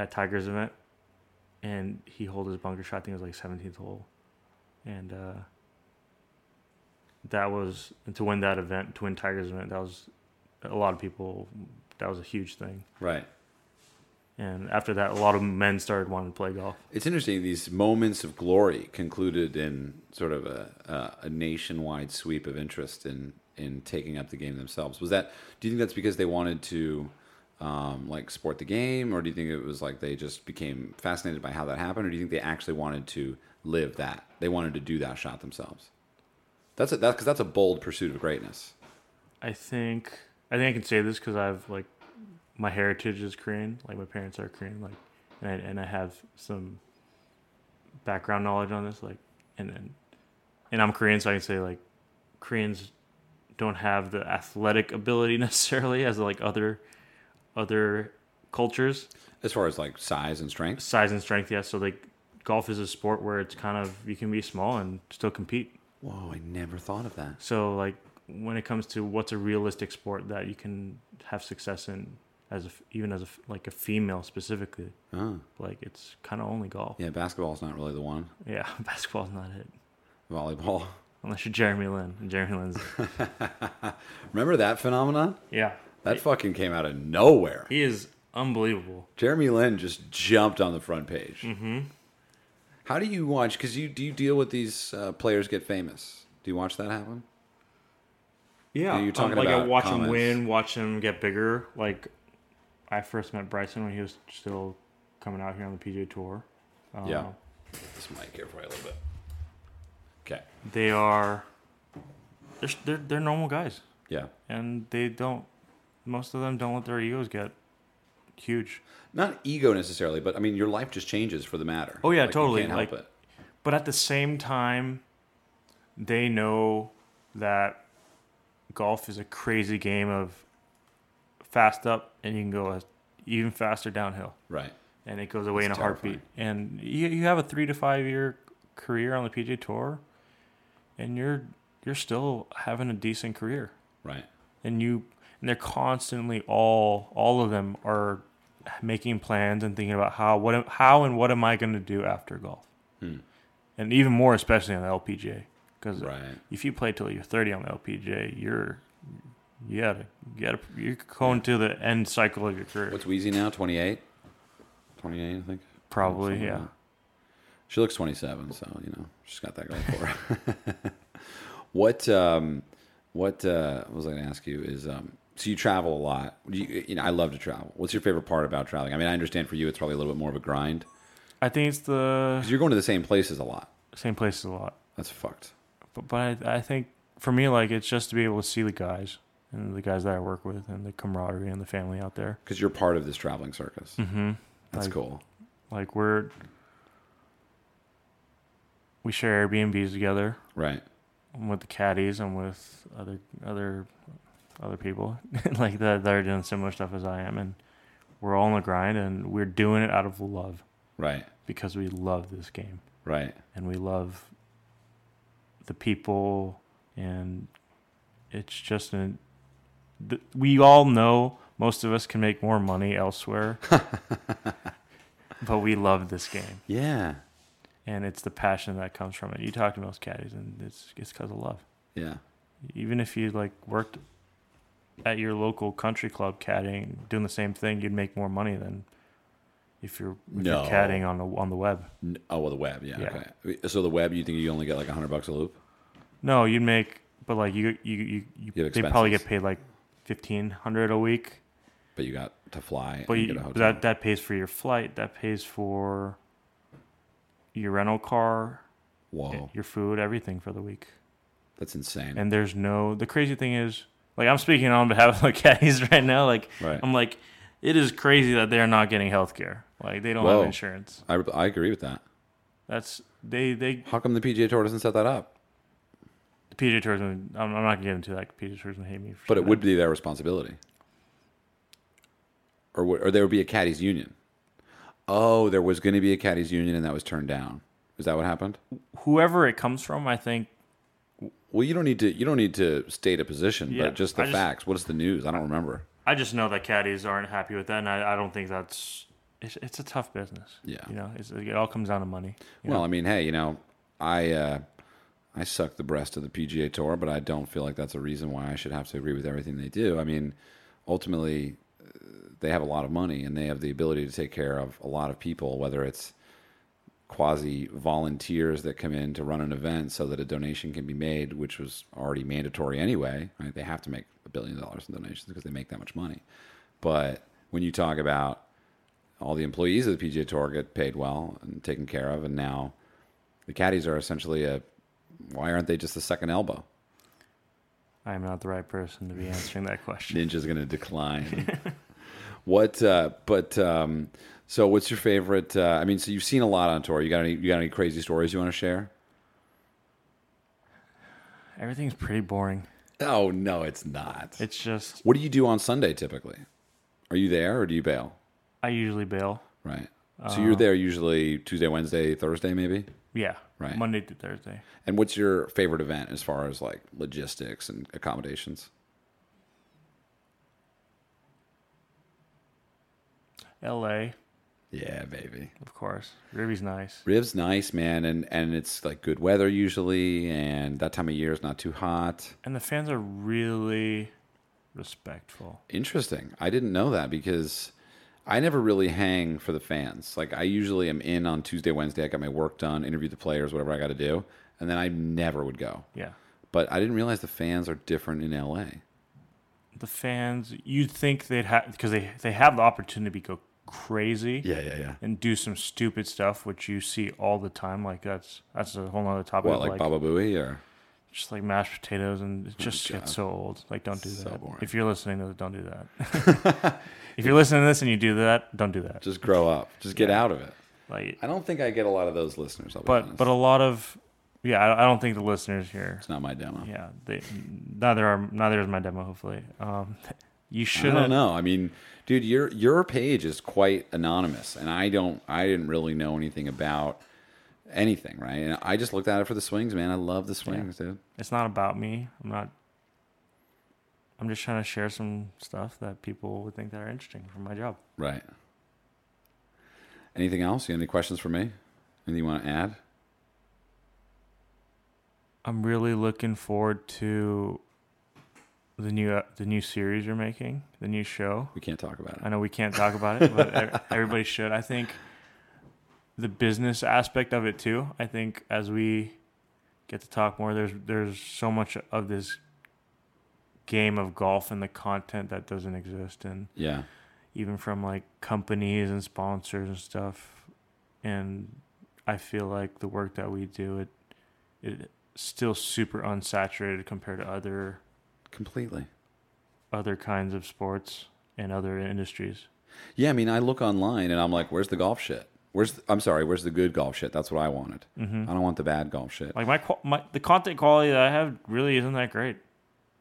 at Tiger's event, and he holed his bunker shot. I think it was like seventeenth hole, and uh, that was to win that event, to win Tiger's event. That was a lot of people. That was a huge thing. Right. And after that, a lot of men started wanting to play golf. It's interesting. These moments of glory concluded in sort of a, a nationwide sweep of interest in, in taking up the game themselves. Was that? Do you think that's because they wanted to um, like sport the game, or do you think it was like they just became fascinated by how that happened, or do you think they actually wanted to live that? They wanted to do that shot themselves. That's a, that because that's a bold pursuit of greatness. I think I think I can say this because I've like. My heritage is Korean, like my parents are Korean, like, and I, and I have some background knowledge on this, like, and and, and I'm Korean, so I can say like, Koreans don't have the athletic ability necessarily as like other other cultures. As far as like size and strength. Size and strength, yeah. So like, golf is a sport where it's kind of you can be small and still compete. Whoa, I never thought of that. So like, when it comes to what's a realistic sport that you can have success in. As a, even as a, like a female specifically, oh. like it's kind of only golf. Yeah, basketball's not really the one. Yeah, basketball's not it. Volleyball, unless you're Jeremy Lin. And Jeremy Lin's. Remember that phenomenon? Yeah, that it, fucking came out of nowhere. He is unbelievable. Jeremy Lin just jumped on the front page. Mm-hmm. How do you watch? Because you do you deal with these uh, players get famous? Do you watch that happen? Yeah, you're talking um, like about I watch comments. Him win, watch him get bigger, like. I first met Bryson when he was still coming out here on the P G A Tour. Um, yeah. This might care for you a little bit. Okay. They are, they're, they're they're normal guys. Yeah. And they don't, most of them don't let their egos get huge. Not ego necessarily, but I mean, your life just changes for the matter. Oh yeah, like, totally. You can't help like, it. But at the same time, they know that golf is a crazy game of fast up, and you can go even faster downhill. Right. And it goes away That's in a terrifying. heartbeat. And you you have a three to five year career on the P G A Tour, and you're you're still having a decent career. Right. And you and they're constantly all all of them are making plans and thinking about how what how and what am I going to do after golf, hmm. and even more especially on the L P G A, because right. if you play till you're thirty on the L P G A, you're You gotta, you gotta, you're going to the end cycle of your career. What's Weezy now? twenty-eight? twenty-eight, I think. Probably, Something yeah. Like she looks twenty-seven, so, you know, she's got that going for her. What, um, what, uh, what was I going to ask you is, um, so you travel a lot. You, you know, I love to travel. What's your favorite part about traveling? I mean, I understand for you it's probably a little bit more of a grind. I think it's the... Because you're going to the same places a lot. Same places a lot. That's fucked. But, but I, I think, for me, like, it's just to be able to see the guys. And the guys that I work with, and the camaraderie and the family out there. Because you're part of this traveling circus. Mm-hmm. That's like, cool. Like we're we share Airbnbs together. Right. I'm with the caddies and with other other other people like that that are doing similar stuff as I am, and we're all on the grind, and we're doing it out of love. Right. Because we love this game. Right. And we love the people, and it's just an. The, we all know most of us can make more money elsewhere, but we love this game. Yeah. And it's the passion that comes from it. You talk to most caddies, and it's it's because of love. Yeah. Even if you like worked at your local country club caddying, doing the same thing, you'd make more money than if you're, if no. you're caddying on the on the web. Oh, well, the web, yeah. yeah. Okay. So the web, you think you only get like a hundred bucks a loop? No, you'd make, but like you you you, you, you they probably get paid like fifteen hundred a week. But you got to fly. But and you, get a hotel. that that pays for your flight. That pays for your rental car, Whoa. your food, everything for the week. That's insane. And there's no... The crazy thing is... Like, I'm speaking on behalf of the caddies right now. Like, right. I'm like, it is crazy that they're not getting health care. Like, they don't Whoa. have insurance. I, I agree with that. That's... they they. How come the P G A Tour doesn't set that up? The P G A Tour... I'm, I'm not going to get into that. The P G A Tour is going to hate me. For but sure. It would be their responsibility. Or, or there would be a caddies union. Oh, there was going to be a caddies union, and that was turned down. Is that what happened? Whoever it comes from, I think. Well, you don't need to. You don't need to state a position, yeah, but just the I facts. Just, what is the news? I don't remember. I just know that caddies aren't happy with that, and I, I don't think that's. It's, it's a tough business. Yeah, you know, it's, it all comes down to money. Well, know? I mean, hey, you know, I uh, I suck the breast of the P G A Tour, but I don't feel like that's a reason why I should have to agree with everything they do. I mean, ultimately. They have a lot of money, and they have the ability to take care of a lot of people, whether it's quasi volunteers that come in to run an event so that a donation can be made, which was already mandatory anyway, right? They have to make a billion dollars in donations because they make that much money. But when you talk about all the employees of the P G A Tour get paid well and taken care of, and now the caddies are essentially a, why aren't they just the second elbow? I'm not the right person to be answering that question. Ninja's going to decline. What, uh, but, um, so what's your favorite, uh, I mean, so you've seen a lot on tour. You got any, you got any crazy stories you want to share? Everything's pretty boring. Oh, no, it's not. It's just. What do you do on Sunday typically? Are you there or do you bail? I usually bail. Right. So uh, you're there usually Tuesday, Wednesday, Thursday, maybe? Yeah. Right. Monday to Thursday. And what's your favorite event as far as like logistics and accommodations? L A. Yeah, baby. Of course. Riv's nice. Riv's nice, man. And and it's like good weather usually. And that time of year is not too hot. And the fans are really respectful. Interesting. I didn't know that because I never really hang for the fans. Like I usually am in on Tuesday, Wednesday. I got my work done, interview the players, whatever I got to do. And then I never would go. Yeah. But I didn't realize the fans are different in L A. The fans, you'd think they'd have, because they, they have the opportunity to go crazy, yeah, yeah, yeah, and do some stupid stuff, which you see all the time. Like that's that's a whole other topic. What, like, like Baba Booey, or just like mashed potatoes, and it just gets so old. Like, don't do so that. Boring. If you're listening to this, don't do that. If you're listening to this and you do that, don't do that. Just grow up. Just get yeah. out of it. Like, I don't think I get a lot of those listeners. I'll be but honest. But a lot of yeah, I, I don't think the listeners here. It's not my demo. Yeah, they, neither are neither is my demo. Hopefully, um, you should. I don't know. I mean. Dude, your your page is quite anonymous, and I don't, I didn't really know anything about anything, right? And I just looked at it for the swings, man. I love the swings, yeah. dude. It's not about me. I'm not. I'm just trying to share some stuff that people would think that are interesting from my job. Right. Anything else? You have any questions for me? Anything you want to add? I'm really looking forward to. The new the new series you're making, the new show. We can't talk about it. I know we can't talk about it, but everybody should. I think the business aspect of it too. I think as we get to talk more, there's there's so much of this game of golf and the content that doesn't exist, and yeah, even from like companies and sponsors and stuff. And I feel like the work that we do, it it still super unsaturated compared to other. Completely. Other kinds of sports and other industries. Yeah, I mean, I look online and I'm like, where's the golf shit? Where's the, I'm sorry, where's the good golf shit? That's what I wanted. Mm-hmm. I don't want the bad golf shit. Like my, my the content quality that I have really isn't that great.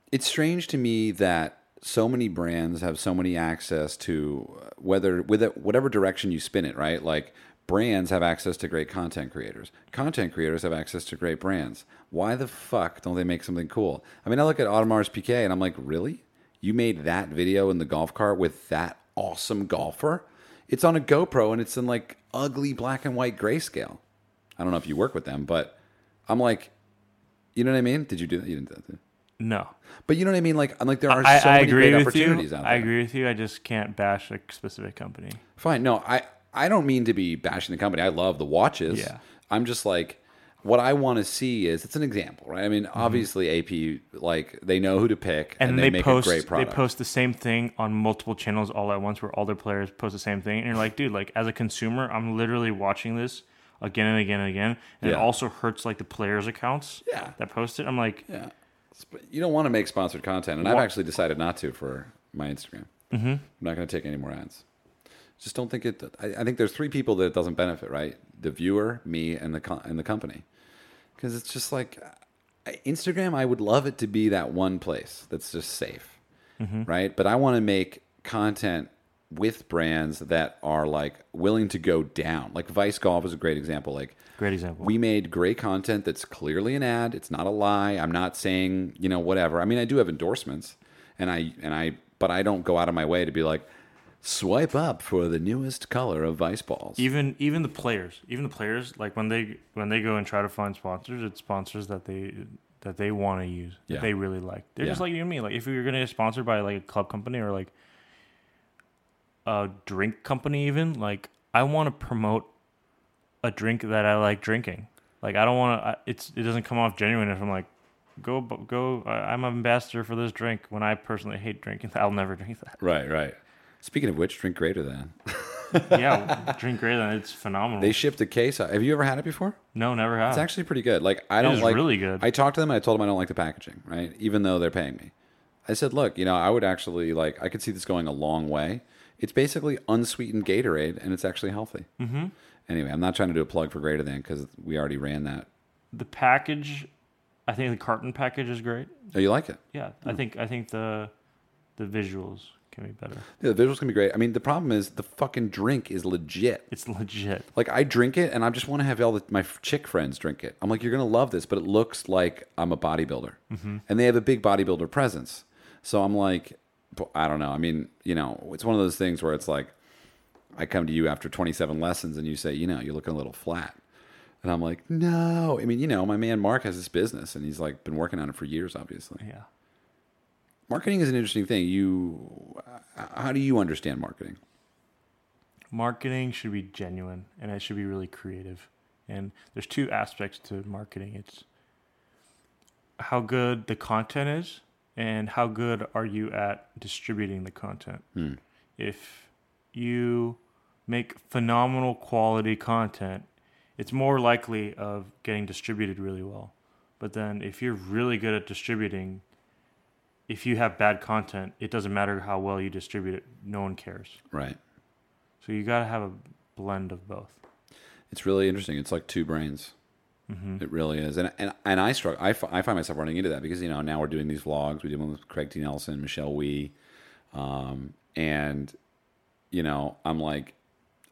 It's strange to me that so many brands have so many access to whether with it, whatever direction you spin it, right? Like brands have access to great content creators. Content creators have access to great brands. Why the fuck don't they make something cool? I mean, I look at Audemars Piguet and I'm like, really? You made that video in the golf cart with that awesome golfer? It's on a GoPro and it's in like ugly black and white grayscale. I don't know if you work with them, but I'm like, you know what I mean? Did you do that? You didn't do that. No. But you know what I mean? Like, I'm like, there are I, so I many great opportunities you. out there. I agree with you. I just can't bash a specific company. Fine. No, I, I don't mean to be bashing the company. I love the watches. Yeah. I'm just like, what I want to see is, it's an example, right? I mean, mm-hmm. obviously A P, like, they know who to pick, and, and they, they make post, a great product. They post the same thing on multiple channels all at once where all their players post the same thing. And you're like, dude, like, as a consumer, I'm literally watching this again and again and again. And yeah. it also hurts, like, the players' accounts yeah. that post it. I'm like... yeah. You don't want to make sponsored content. And I've actually decided not to for my Instagram. Mm-hmm. I'm not going to take any more ads. Just don't think it... I, I think there's three people that it doesn't benefit, right? The viewer, me, and the and the company. Because it's just like Instagram, I would love it to be that one place that's just safe, mm-hmm. right? But I want to make content with brands that are like willing to go down. Like Vice Golf is a great example. Like great example. We made great content that's clearly an ad. It's not a lie. I'm not saying, you know, whatever. I mean, I do have endorsements, and I and I, but I don't go out of my way to be like, swipe up for the newest color of Vice balls. Even even the players, even the players, like when they when they go and try to find sponsors, it's sponsors that they that they want to use, yeah. that they really like. They're yeah. just like you and me. Like if you're gonna get sponsored by like a club company or like a drink company, even like I want to promote a drink that I like drinking. Like I don't want to. It's it doesn't come off genuine if I'm like, go go. I'm an ambassador for this drink when I personally hate drinking. I'll never drink that. Right, right. Speaking of which, drink Greater Than. yeah, drink Greater Than. It's phenomenal. They shipped a case. Have you ever had it before? No, never have. It's actually pretty good. Like I don't it is like. Really good. I talked to them. And I told them I don't like the packaging. Right, even though they're paying me, I said, look, you know, I would actually like. I could see this going a long way. It's basically unsweetened Gatorade, and it's actually healthy. Mm-hmm. Anyway, I'm not trying to do a plug for Greater Than because we already ran that. The package, I think the carton package is great. Oh, you like it? Yeah, mm. I think I think the the visuals can be better. Yeah, the visuals can be great. I mean, the problem is the fucking drink is legit. It's legit. Like I drink it, and I just want to have all the, my chick friends drink it. I'm like, you're gonna love this, but it looks like I'm a bodybuilder, mm-hmm. and they have a big bodybuilder presence. So I'm like. I don't know. I mean, you know, it's one of those things where it's like, I come to you after twenty-seven lessons and you say, you know, you're looking a little flat. And I'm like, no. I mean, you know, my man Mark has this business and he's like been working on it for years, obviously. Yeah. Marketing is an interesting thing. You, how do you understand marketing? Marketing should be genuine and it should be really creative. And there's two aspects to marketing. It's how good the content is. And how good are you at distributing the content? Mm. If you make phenomenal quality content, it's more likely of getting distributed really well. But then if you're really good at distributing, if you have bad content, it doesn't matter how well you distribute it. No one cares. Right. So you got to have a blend of both. It's really interesting. It's like two brains. Mm-hmm. It really is, and and and I struggle. I, f- I find myself running into that because you know now we're doing these vlogs. We did one with Craig T. Nelson, Michelle Wee, um, and you know I'm like,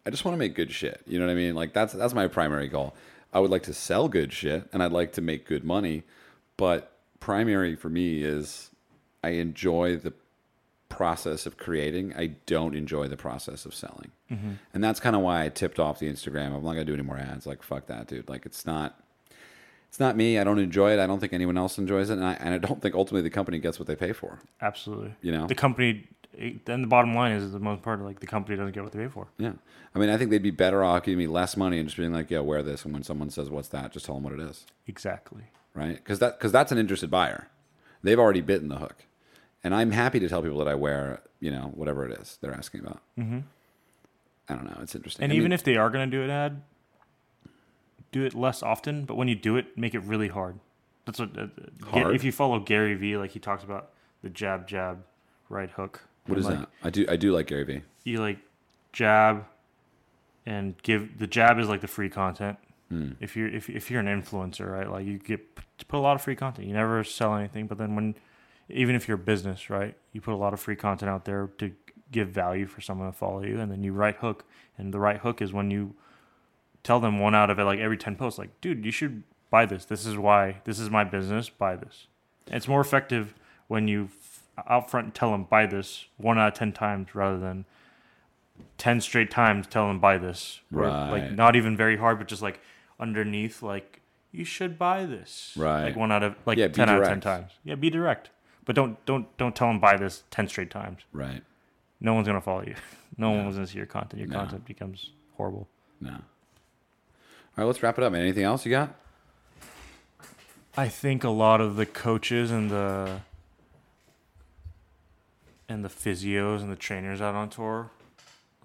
I just want to make good shit. You know what I mean? Like that's that's my primary goal. I would like to sell good shit, and I'd like to make good money, but primary for me is I enjoy the process of creating. I don't enjoy the process of selling, mm-hmm. and that's kind of why I tipped off the Instagram. I'm not gonna do any more ads. Like fuck that, dude. Like it's not. It's not me. I don't enjoy it. I don't think anyone else enjoys it. And I, and I don't think ultimately the company gets what they pay for. Absolutely. You know, the company, then the bottom line is the most part, like the company doesn't get what they pay for. Yeah. I mean, I think they'd be better off giving me less money and just being like, yeah, wear this. And when someone says, what's that? Just tell them what it is. Exactly. Right. Because that, because that's an interested buyer. They've already bitten the hook. And I'm happy to tell people that I wear, you know, whatever it is they're asking about. Mm-hmm. I don't know. It's interesting. And I even mean, if they are going to do an ad, do it less often, but when you do it, make it really hard. That's what uh, hard? If you follow Gary Vee, like he talks about the jab, jab, right hook. What is like, that? I do I do like Gary Vee. You like jab, and give the jab is like the free content. Mm. If you're if if you're an influencer, right? Like you get to put a lot of free content. You never sell anything, but then when even if you're a business, right? You put a lot of free content out there to give value for someone to follow you, and then you right hook, and the right hook is when you tell them one out of it, like every ten posts, like, dude, you should buy this. This is why this is my business. Buy this. And it's more effective when you out front tell them buy this one out of ten times rather than ten straight times tell them buy this. Right. Or like not even very hard, but just like underneath, like you should buy this. Right. Like one out of like yeah, ten out of ten times. Yeah, be direct, but don't don't don't tell them buy this ten straight times. Right. No one's gonna follow you. No, no. one's gonna see your content. Your no. content becomes horrible. No. All right, let's wrap it up, man. Anything else you got? I think a lot of the coaches and the and the physios and the trainers out on tour,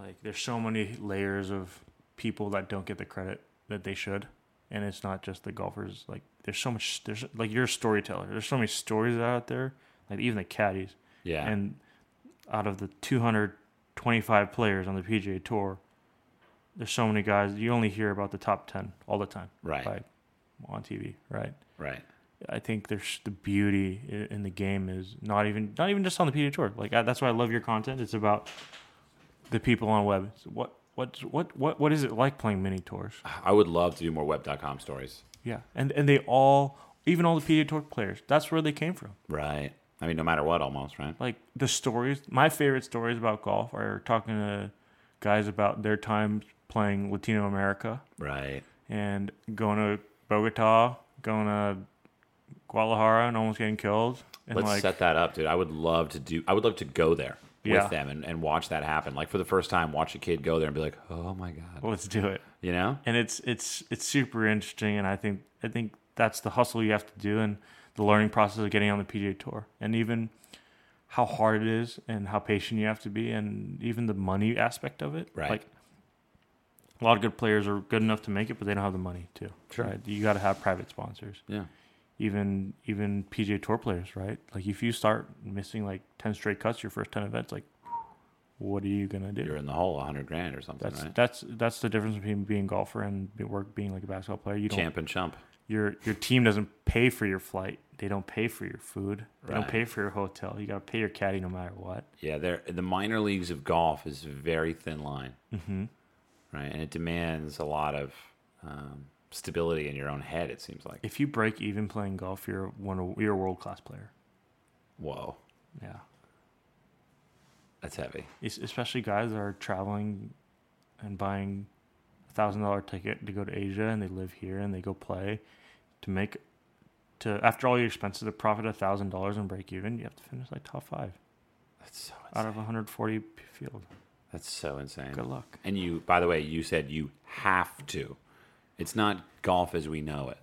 like there's so many layers of people that don't get the credit that they should, and it's not just the golfers. Like there's so much. There's like you're a storyteller. There's so many stories out there. Like even the caddies. Yeah. And out of the two hundred twenty-five players on the P G A Tour, there's so many guys. You only hear about the top ten all the time, right? By, on T V, right? Right. I think there's the beauty in the game is not even not even just on the P G A Tour. Like I, that's why I love your content. It's about the people on web. It's what what what what what is it like playing mini tours? I would love to do more web dot com stories. Yeah, and and they all, even all the P G A Tour players, that's where they came from. Right. I mean, no matter what, almost, right? Like the stories. My favorite stories about golf are talking to guys about their time playing Latino America, right, and going to Bogota, going to Guadalajara, and almost getting killed. And Let's like, set that up, dude. I would love to do. I would love to go there yeah. with them and, and watch that happen. Like for the first time, watch a kid go there and be like, "Oh my god, let's do it!" You know. And it's it's it's super interesting, and I think I think that's the hustle you have to do, and the learning process of getting on the P G A Tour, and even how hard it is, and how patient you have to be, and even the money aspect of it, right? Like, a lot of good players are good enough to make it, but they don't have the money to. Sure. Right? You got to have private sponsors. Yeah. Even even P G A Tour players, right? Like if you start missing like ten straight cuts your first ten events, like what are you gonna do? You're in the hole, a hundred grand or something. That's right? that's that's the difference between being a golfer and work being like a basketball player. You don't, champ and chump. Your your team doesn't pay for your flight. They don't pay for your food. They right. don't pay for your hotel. You got to pay your caddy no matter what. Yeah, there the minor leagues of golf is a very thin line. Mm-hmm. Right, and it demands a lot of um, stability in your own head. It seems like if you break even playing golf, you're one you're a world class player. Whoa, yeah, that's heavy. It's, especially guys that are traveling and buying a thousand dollar ticket to go to Asia, and they live here and they go play to make to after all your expenses to profit a thousand dollars and break even. You have to finish like top five. That's so insane. Out of one hundred forty field. That's so insane. Good luck. And you, by the way, you said you have to. It's not golf as we know it.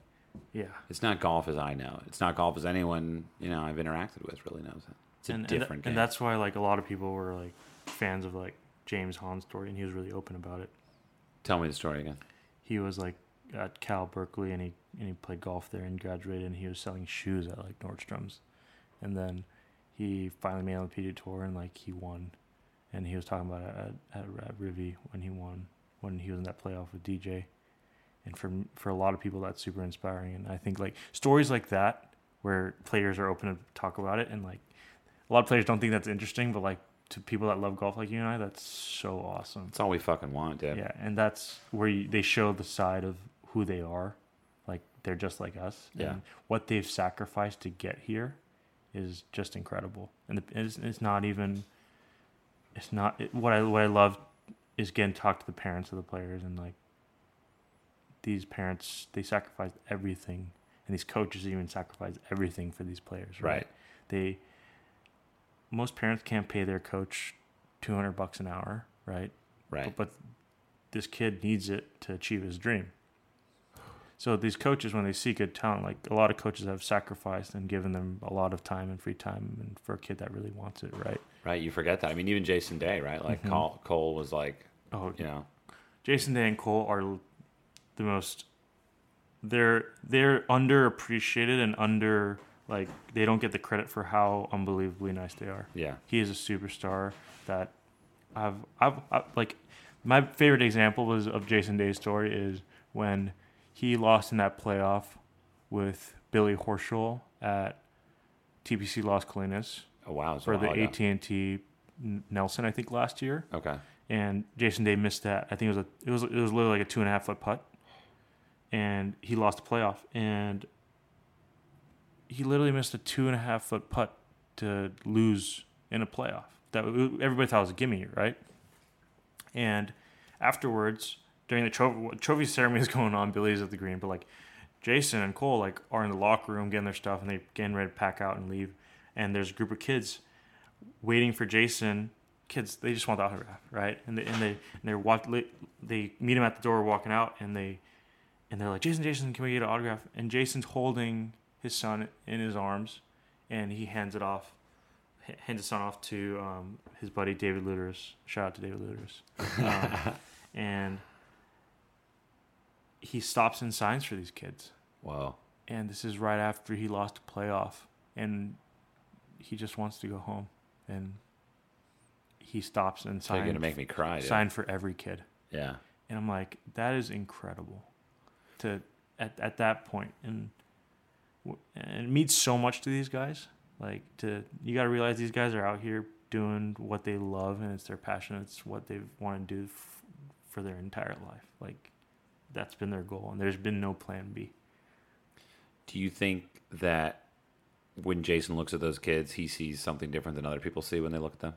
Yeah. It's not golf as I know it. It's not golf as anyone, you know, I've interacted with really knows it. It's a and, different and th- game. And that's why, like, a lot of people were, like, fans of, like, James Hahn's story, and he was really open about it. Tell me the story again. He was, like, at Cal Berkeley, and he, and he played golf there and graduated, and he was selling shoes at, like, Nordstrom's. And then he finally made it on the P G A Tour, and, like, he won. And he was talking about it at, at, at Rivy when he won, when he was in that playoff with D J. And for for a lot of people, that's super inspiring. And I think like stories like that, where players are open to talk about it, and like a lot of players don't think that's interesting, but like to people that love golf like you and I, that's so awesome. That's all we fucking want, dude. Yeah, and that's where you, they show the side of who they are. Like they're just like us. Yeah. And what they've sacrificed to get here is just incredible. And the, it's, it's not even... It's not it, what I what I love is getting to talk to the parents of the players, and like these parents, they sacrifice everything, and these coaches even sacrifice everything for these players, right? right. They most parents can't pay their coach two hundred bucks an hour, right? Right. But, but this kid needs it to achieve his dream. So these coaches, when they see good talent, like a lot of coaches have sacrificed and given them a lot of time and free time, and for a kid that really wants it, right? Right, you forget that. I mean, even Jason Day, right? Like mm-hmm. Cole, Cole was like, oh, you know, Jason Day and Cole are the most. They're they're underappreciated and under like they don't get the credit for how unbelievably nice they are. Yeah, he is a superstar that I've I've, I've like. my favorite example was of Jason Day's story is when he lost in that playoff with Billy Horschel at T P C Las Colinas. Oh, wow. For the A T and T Nelson, I think, last year. Okay. And Jason Day missed that. I think it was a, it was it was literally like a two and a half foot putt, and he lost the playoff. And he literally missed a two and a half foot putt to lose in a playoff. That everybody thought was a gimme, right? And afterwards, during the trophy, trophy ceremony is going on, Billy's at the green, but like Jason and Cole like are in the locker room getting their stuff, and they're getting ready to pack out and leave. And there's a group of kids waiting for Jason. Kids, they just want the autograph, right? And they and they and they're walk, they meet him at the door, walking out, and they and they're like, Jason, Jason, can we get an autograph? And Jason's holding his son in his arms, and he hands it off. Hands his son off to um, his buddy David Luteris. Shout out to David Luteris. Um, and he stops and signs for these kids. Wow. And this is right after he lost a playoff. And he just wants to go home. And he stops and signs. You're going to make me cry. Signed for every kid. Yeah. And I'm like, that is incredible to at, at that point. And, and it means so much to these guys. Like, to you got to realize these guys are out here doing what they love, and it's their passion. It's what they want to do f- for their entire life. Like, that's been their goal, and there's been no plan B. Do you think that when Jason looks at those kids, he sees something different than other people see when they look at them?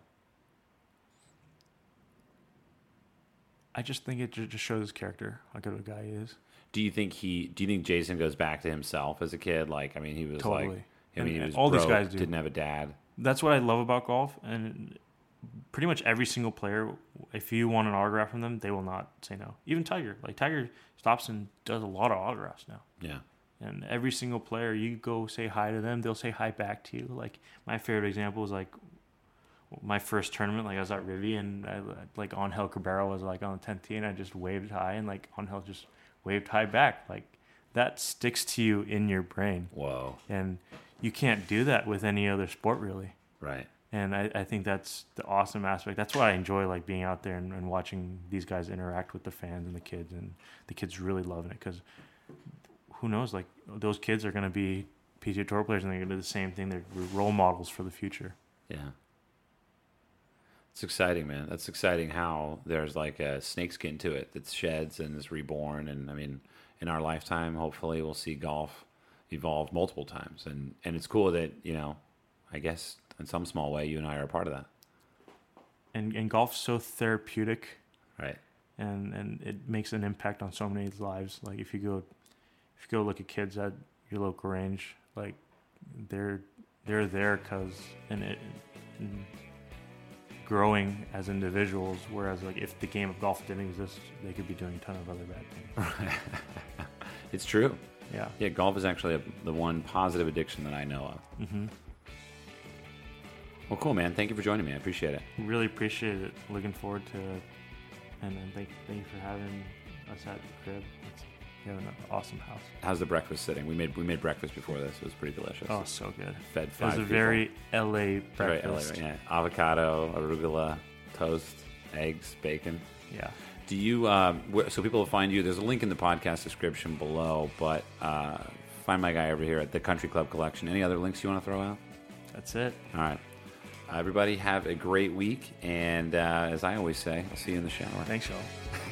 I just think it just shows his character, how good of a guy he is. Do you think he? Do you think Jason goes back to himself as a kid? Like, I mean, he was totally. like. I mean, he was all broke, these guys do. Didn't have a dad. That's what I love about golf. And pretty much every single player, if you want an autograph from them, they will not say no. Even Tiger. Like, Tiger stops and does a lot of autographs now. Yeah. And every single player, you go say hi to them, they'll say hi back to you. Like, my favorite example is, like, my first tournament. Like, I was at Rivi, and, I, like, Angel Cabrera was, like, on the tenth tee, and I just waved hi, and, like, Angel just waved hi back. Like, that sticks to you in your brain. Whoa. And you can't do that with any other sport, really. Right. And I, I think that's the awesome aspect. That's why I enjoy, like, being out there and, and watching these guys interact with the fans and the kids, and the kids really loving it, because who knows, like, those kids are going to be P G A Tour players, and they're going to do the same thing. They're role models for the future. Yeah. It's exciting, man. That's exciting how there's, like, a snakeskin to it that sheds and is reborn. And, I mean, in our lifetime, hopefully we'll see golf evolved multiple times, and and it's cool that, you know, I guess in some small way you and I are a part of that. And and golf's so therapeutic, right? And and it makes an impact on so many lives. Like, if you go, if you go look at kids at your local range, like, they're they're there because and it and growing as individuals. Whereas, like, if the game of golf didn't exist, they could be doing a ton of other bad things. It's true. Yeah, yeah. Golf is actually a, the one positive addiction that I know of. Mm-hmm. Well, cool, man. Thank you for joining me. I appreciate it. Really appreciate it. Looking forward to it. And then thank, thank you for having us at the crib. It's, you have an awesome house. How's the breakfast sitting? We made we made breakfast before this. It was pretty delicious. Oh, so good. Fed five. It was a very L A breakfast. Very L A, right? Yeah. Avocado, arugula, toast, eggs, bacon. Yeah. Do you, um, so people will find you, there's a link in the podcast description below, but uh, find my guy over here at the Country Club Collection. Any other links you want to throw out? That's it. All right. Everybody have a great week, and uh, as I always say, I'll see you in the shower. Thanks, y'all.